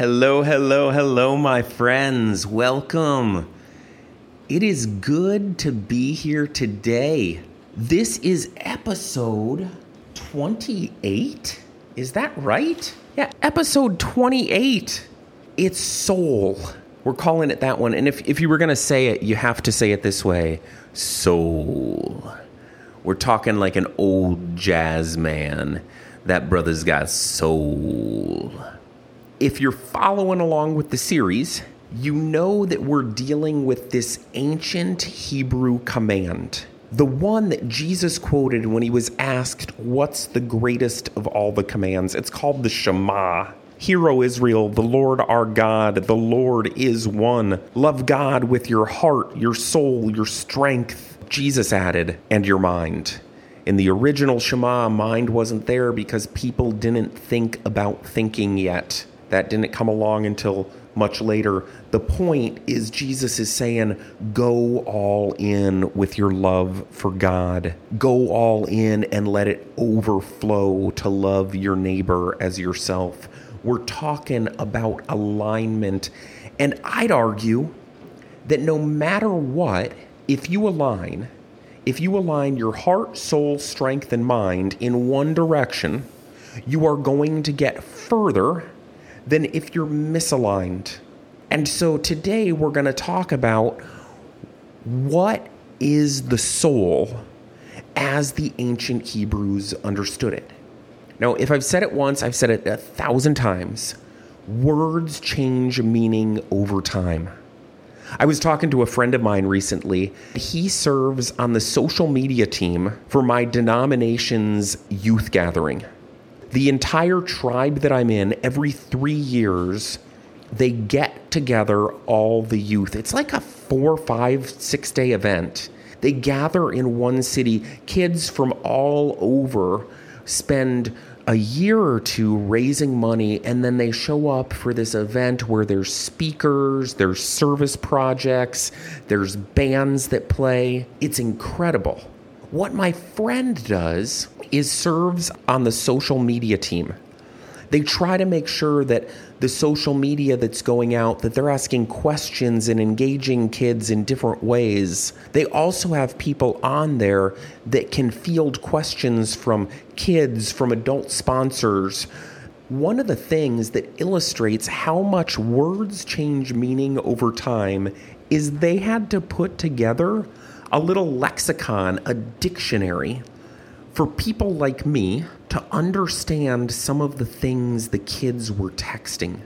Hello, hello, hello, my friends. Welcome. It is good to be here today. This is episode 28. Is that right? Yeah, episode 28. It's soul. We're calling it that one. And if you were going to say it, you have to say it this way. Soul. We're talking like an old jazz man. That brother's got soul. If you're following along with the series, you know that we're dealing with this ancient Hebrew command. The one that Jesus quoted when he was asked, what's the greatest of all the commands? It's called the Shema. Hear, O Israel, the Lord our God, the Lord is one. Love God with your heart, your soul, your strength, Jesus added, and your mind. In the original Shema, mind wasn't there because people didn't think about thinking yet. That didn't come along until much later. The point is Jesus is saying, go all in with your love for God. Go all in and let it overflow to love your neighbor as yourself. We're talking about alignment. And I'd argue that no matter what, if you align your heart, soul, strength, and mind in one direction, you are going to get further than if you're misaligned. And so today we're going to talk about what is the soul as the ancient Hebrews understood it. Now, if I've said it once, I've said it 1,000 times. Words change meaning over time. I was talking to a friend of mine recently. He serves on the social media team for my denomination's youth gathering. The entire tribe that I'm in, every 3 years, they get together all the youth. It's like a 4, 5, 6-day event. They gather in one city. Kids from all over spend a year or two raising money, and then they show up for this event where there's speakers, there's service projects, there's bands that play. It's incredible. What my friend does is serves on the social media team. They try to make sure that the social media that's going out, that they're asking questions and engaging kids in different ways. They also have people on there that can field questions from kids, from adult sponsors. One of the things that illustrates how much words change meaning over time is they had to put together a little lexicon, a dictionary, for people like me to understand some of the things the kids were texting.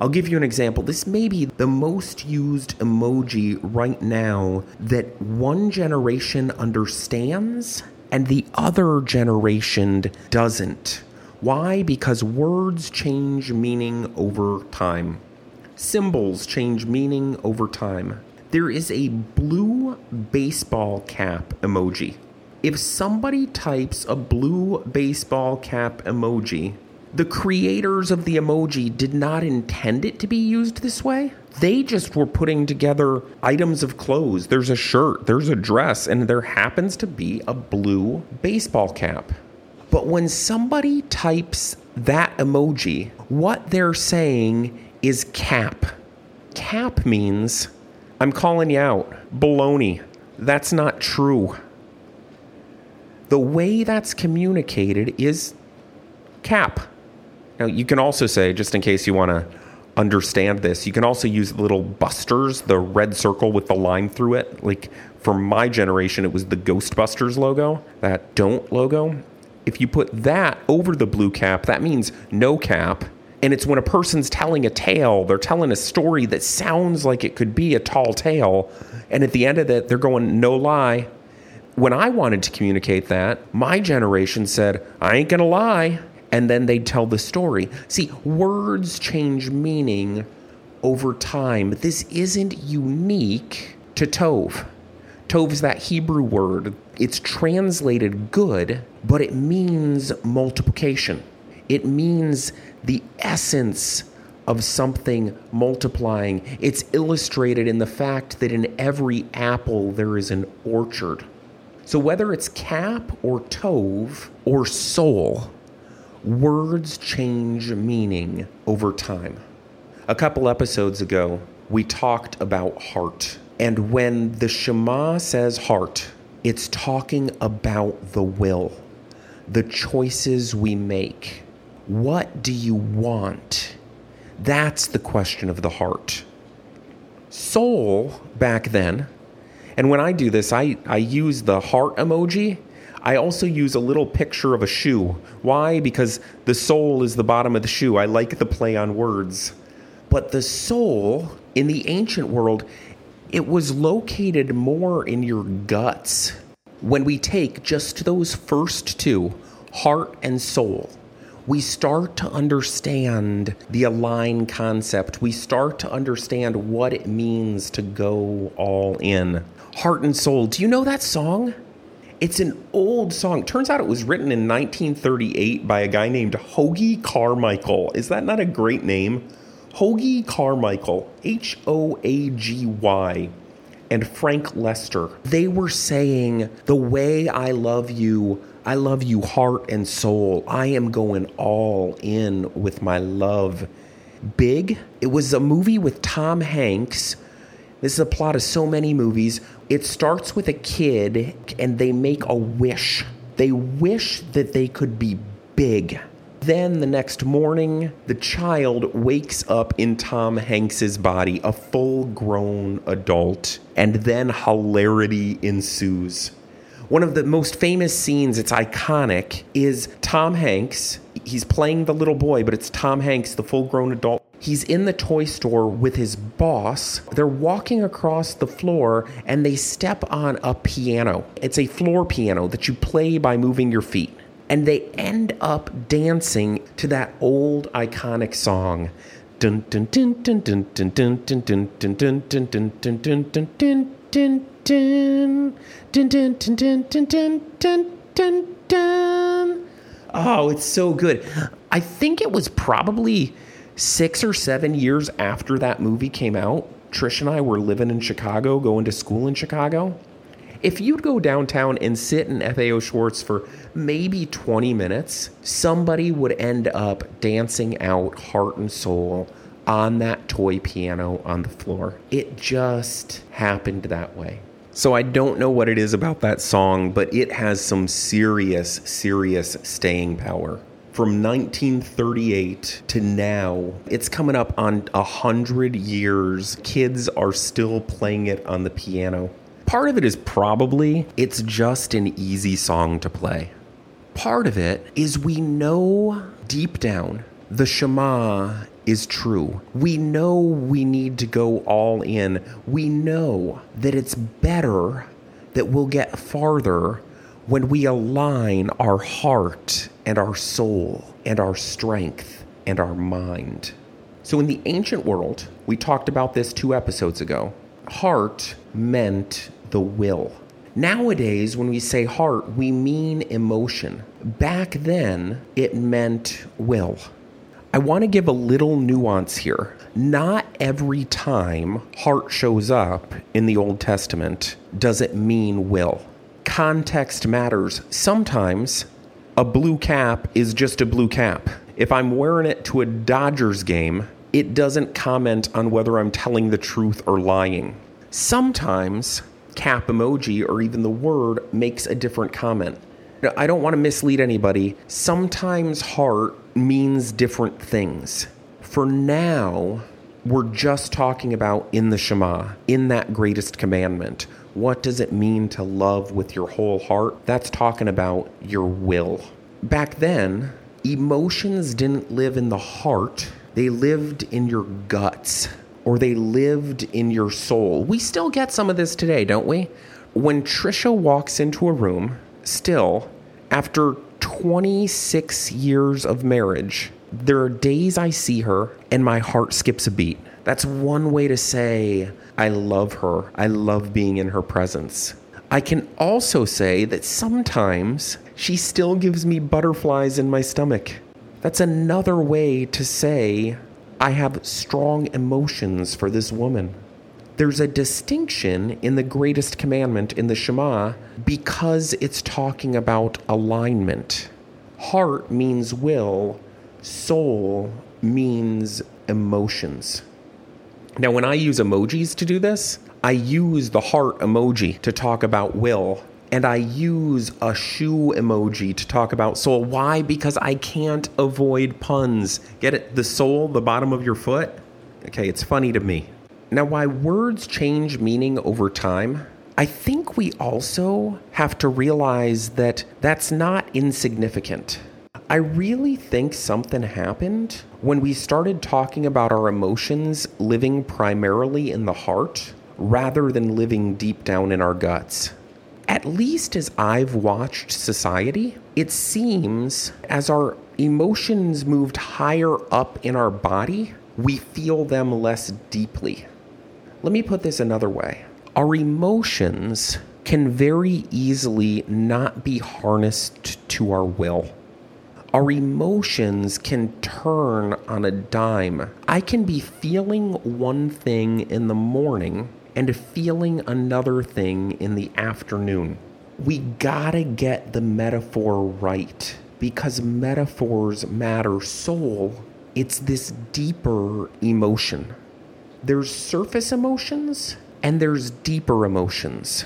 I'll give you an example. This may be the most used emoji right now that one generation understands and the other generation doesn't. Why? Because words change meaning over time. Symbols change meaning over time. There is a blue baseball cap emoji. If somebody types a blue baseball cap emoji, the creators of the emoji did not intend it to be used this way. They just were putting together items of clothes. There's a shirt, there's a dress, and there happens to be a blue baseball cap. But when somebody types that emoji, what they're saying is cap. Cap means, I'm calling you out. Baloney. That's not true. The way that's communicated is cap. Now, you can also say, just in case you want to understand this, you can also use little busters, the red circle with the line through it. Like for my generation, it was the Ghostbusters logo, that don't logo. If you put that over the blue cap, that means no cap. And it's when a person's telling a tale, they're telling a story that sounds like it could be a tall tale. And at the end of it, they're going, no lie. When I wanted to communicate that, my generation said, I ain't gonna lie. And then they'd tell the story. See, words change meaning over time. This isn't unique to Tov. Tov's that Hebrew word. It's translated good, but it means multiplication. It means the essence of something multiplying. It's illustrated in the fact that in every apple there is an orchard. So whether it's cap or tov or soul, words change meaning over time. A couple episodes ago, we talked about heart. And when the Shema says heart, it's talking about the will, the choices we make. What do you want? That's the question of the heart. Soul, back then, and when I do this, I use the heart emoji. I also use a little picture of a shoe. Why? Because the soul is the bottom of the shoe. I like the play on words. But the soul, in the ancient world, it was located more in your guts. When we take just those first two, heart and soul, we start to understand the align concept. We start to understand what it means to go all in. Heart and soul. Do you know that song? It's an old song. Turns out it was written in 1938 by a guy named Hoagy Carmichael. Is that not a great name? Hoagy Carmichael, H-O-A-G-Y, and Frank Lester. They were saying, the way I love you heart and soul. I am going all in with my love. Big, it was a movie with Tom Hanks. This is the plot of so many movies. It starts with a kid and they make a wish. They wish that they could be big. Then the next morning, the child wakes up in Tom Hanks's body, a full-grown adult, and then hilarity ensues. One of the most famous scenes, it's iconic, is Tom Hanks. He's playing the little boy, but it's Tom Hanks, the full-grown adult. He's in the toy store with his boss. They're walking across the floor, and they step on a piano. It's a floor piano that you play by moving your feet. And they end up dancing to that old iconic song. Dun dun dun dun dun dun dun dun dun dun dun dun dun dun dun dun dun dun dun dun dun dun. Oh, it's so good. I think it was probably 6 or 7 years after that movie came out. Trish and I were living in Chicago, going to school in Chicago. If you'd go downtown and sit in FAO Schwartz for maybe 20 minutes, somebody would end up dancing out heart and soul on that toy piano on the floor. It just happened that way. So I don't know what it is about that song, but it has some serious, serious staying power. From 1938 to now, it's coming up on 100 years. Kids are still playing it on the piano. Part of it is probably it's just an easy song to play. Part of it is we know deep down the Shema is true. We know we need to go all in. We know that it's better, that we'll get farther when we align our heart and our soul and our strength and our mind. So in the ancient world, we talked about this 2 episodes ago. Heart meant the will. Nowadays, when we say heart, we mean emotion. Back then, it meant will. I want to give a little nuance here. Not every time heart shows up in the Old Testament does it mean will. Context matters. Sometimes a blue cap is just a blue cap. If I'm wearing it to a Dodgers game, it doesn't comment on whether I'm telling the truth or lying. Sometimes cap emoji or even the word makes a different comment. I don't want to mislead anybody. Sometimes heart means different things. For now, we're just talking about in the Shema, in that greatest commandment. What does it mean to love with your whole heart? That's talking about your will. Back then, emotions didn't live in the heart. They lived in your guts, or they lived in your soul. We still get some of this today, don't we? When Trisha walks into a room, still, after 26 years of marriage, there are days I see her and my heart skips a beat. That's one way to say, I love her. I love being in her presence. I can also say that sometimes she still gives me butterflies in my stomach. That's another way to say, I have strong emotions for this woman. There's a distinction in the greatest commandment in the Shema because it's talking about alignment. Heart means will, soul means emotions. Now, when I use emojis to do this, I use the heart emoji to talk about will, and I use a shoe emoji to talk about soul. Why? Because I can't avoid puns. Get it? The sole, the bottom of your foot? Okay, it's funny to me. Now, why words change meaning over time, I think we also have to realize that that's not insignificant. I really think something happened when we started talking about our emotions living primarily in the heart rather than living deep down in our guts. At least as I've watched society, it seems as our emotions moved higher up in our body, we feel them less deeply. Let me put this another way. Our emotions can very easily not be harnessed to our will. Our emotions can turn on a dime. I can be feeling one thing in the morning and feeling another thing in the afternoon. We gotta get the metaphor right because metaphors matter. Soul, it's this deeper emotion. There's surface emotions and there's deeper emotions.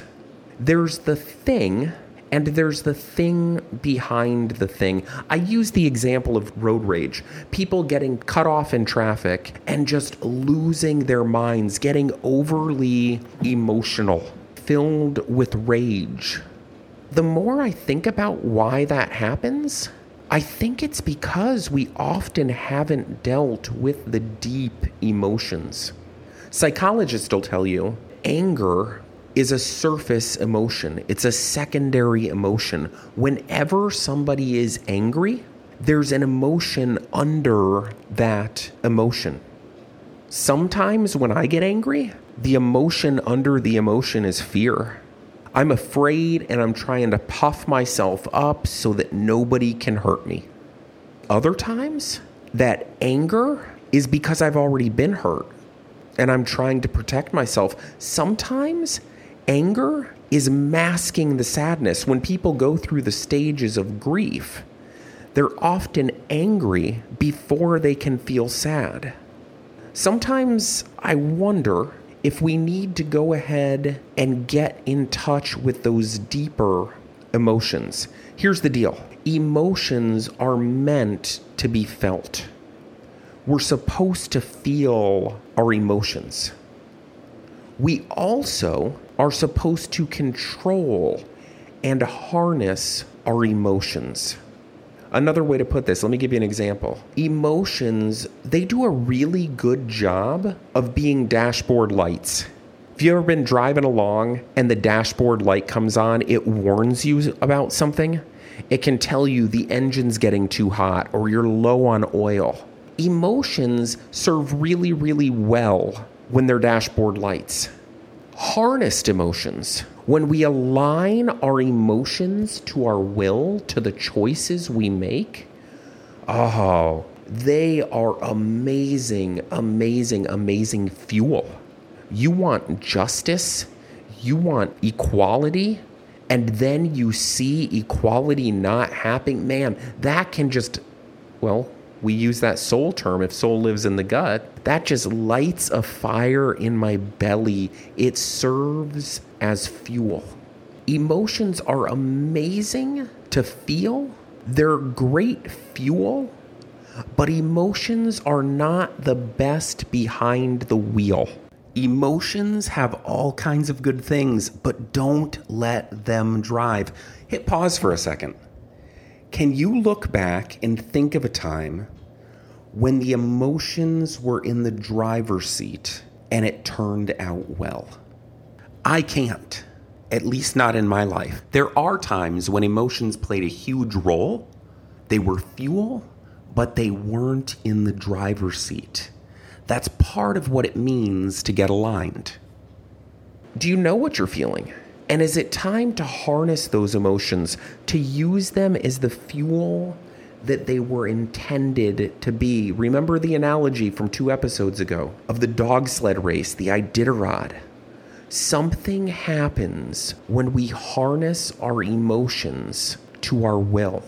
There's the thing and there's the thing behind the thing. I use the example of road rage. People getting cut off in traffic and just losing their minds, getting overly emotional, filled with rage. The more I think about why that happens, I think it's because we often haven't dealt with the deep emotions. Psychologists will tell you anger is a surface emotion. It's a secondary emotion. Whenever somebody is angry, there's an emotion under that emotion. Sometimes when I get angry, the emotion under the emotion is fear. I'm afraid and I'm trying to puff myself up so that nobody can hurt me. Other times, that anger is because I've already been hurt and I'm trying to protect myself. Sometimes anger is masking the sadness. When people go through the stages of grief, they're often angry before they can feel sad. Sometimes I wonder if we need to go ahead and get in touch with those deeper emotions. Here's the deal. Emotions are meant to be felt. We're supposed to feel our emotions. We also are supposed to control and harness our emotions. Another way to put this, let me give you an example. Emotions, they do a really good job of being dashboard lights. If you've ever been driving along and the dashboard light comes on, it warns you about something. It can tell you the engine's getting too hot or you're low on oil. Emotions serve really, really well when they're dashboard lights. Harnessed emotions, when we align our emotions to our will, to the choices we make, oh, they are amazing, amazing, amazing fuel. You want justice, you want equality, and then you see equality not happening. Man, that can just, well, we use that soul term, if soul lives in the gut, that just lights a fire in my belly. It serves as fuel. Emotions are amazing to feel. They're great fuel, but emotions are not the best behind the wheel. Emotions have all kinds of good things, but don't let them drive. Hit pause for a second. Can you look back and think of a time when the emotions were in the driver's seat and it turned out well? I can't, at least not in my life. There are times when emotions played a huge role. They were fuel, but they weren't in the driver's seat. That's part of what it means to get aligned. Do you know what you're feeling? And is it time to harness those emotions, to use them as the fuel that they were intended to be? Remember the analogy from 2 episodes ago of the dog sled race, the Iditarod. Something happens when we harness our emotions to our will.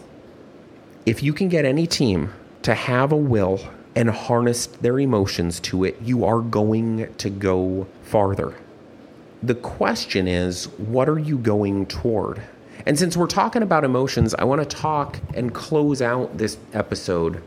If you can get any team to have a will and harnessed their emotions to it, you are going to go farther. The question is, what are you going toward? And since we're talking about emotions, I want to talk and close out this episode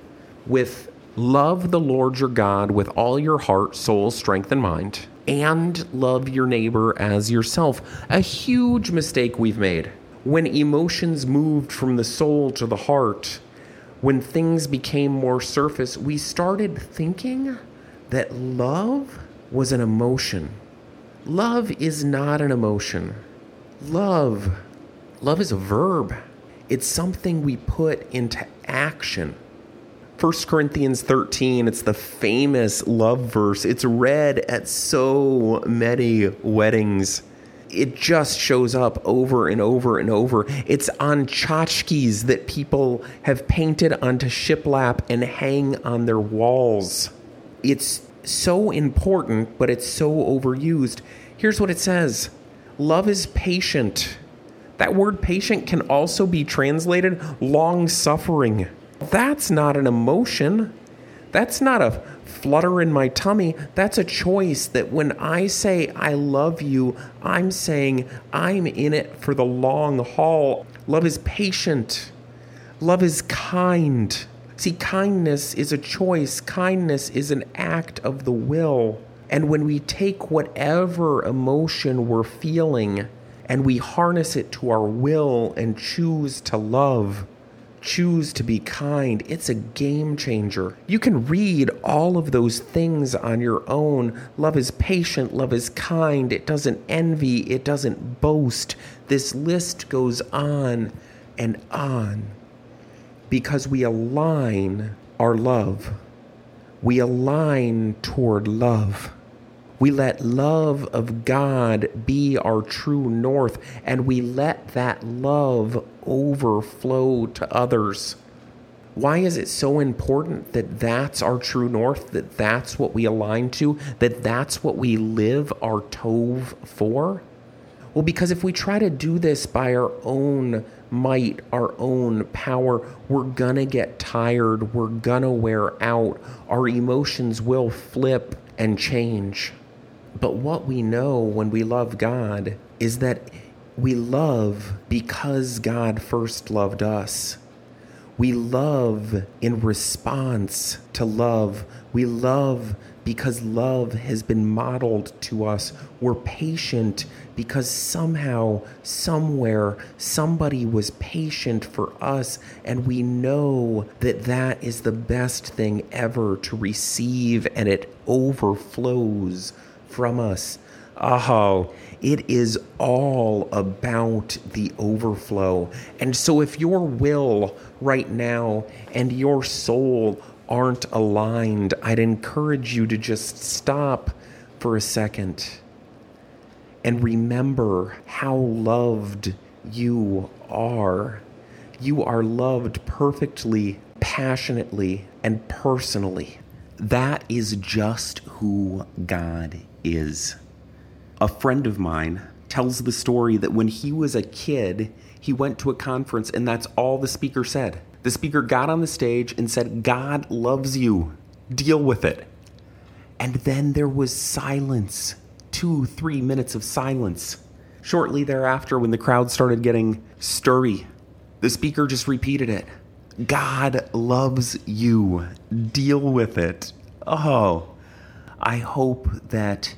with love the Lord your God with all your heart, soul, strength, and mind, and love your neighbor as yourself. A huge mistake we've made. When emotions moved from the soul to the heart, when things became more surface, we started thinking that love was an emotion. Love is not an emotion. Love is a verb. It's something we put into action. First Corinthians 13, it's the famous love verse. It's read at so many weddings. It just shows up over and over and over. It's on tchotchkes that people have painted onto shiplap and hang on their walls. It's so important, but it's so overused. Here's what it says. Love is patient. That word patient can also be translated long-suffering. That's not an emotion. That's not a flutter in my tummy. That's a choice that when I say I love you, I'm saying I'm in it for the long haul. Love is patient. Love is kind. See, kindness is a choice. Kindness is an act of the will. And when we take whatever emotion we're feeling and we harness it to our will and choose to love, choose to be kind, it's a game changer. You can read all of those things on your own. Love is patient. Love is kind. It doesn't envy. It doesn't boast. This list goes on and on because we align our love. We align toward love. We let love of God be our true north, and we let that love overflow to others. Why is it so important that that's our true north, that that's what we align to, that that's what we live our tov for? Well, because if we try to do this by our own might, our own power, we're gonna get tired, we're gonna wear out, our emotions will flip and change. But what we know when we love God is that we love because God first loved us. We love in response to love. We love because love has been modeled to us. We're patient because somehow, somewhere, somebody was patient for us, and we know that that is the best thing ever to receive, and it overflows from us. Oh, it is all about the overflow. And so if your will right now and your soul aren't aligned, I'd encourage you to just stop for a second and remember how loved you are. You are loved perfectly, passionately, and personally. That is just who God is. A friend of mine tells the story that when he was a kid, he went to a conference and that's all the speaker said. The speaker got on the stage and said, God loves you. Deal with it. And then there was silence. 2-3 minutes of silence. Shortly thereafter, when the crowd started getting stirry, the speaker just repeated it. God loves you. Deal with it. Oh, I hope that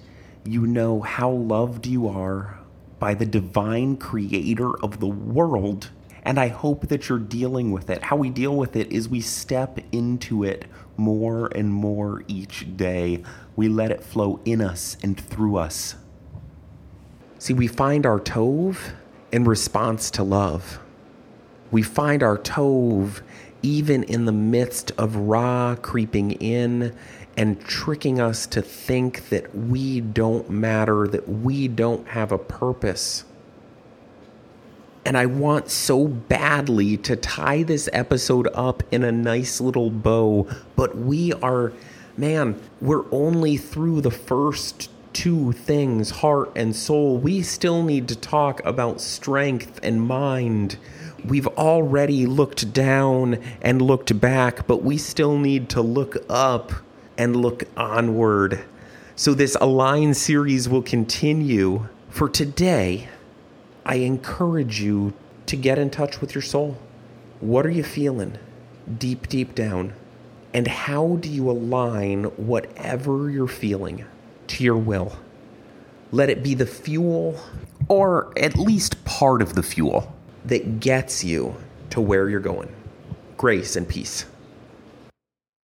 you know how loved you are by the divine creator of the world, and I hope that you're dealing with it. How we deal with it is we step into it more and more each day. We let it flow in us and through us. See, we find our tov in response to love. We find our tov even in the midst of Ra creeping in and tricking us to think that we don't matter, that we don't have a purpose. And I want so badly to tie this episode up in a nice little bow, but we're only through the first two things, heart and soul, we still need to talk about strength and mind. We've already looked down and looked back, but we still need to look up and look onward. So this Align series will continue. For today, I encourage you to get in touch with your soul. What are you feeling deep, deep down? And how do you align whatever you're feeling to your will? Let it be the fuel, or at least part of the fuel, that gets you to where you're going. Grace and peace.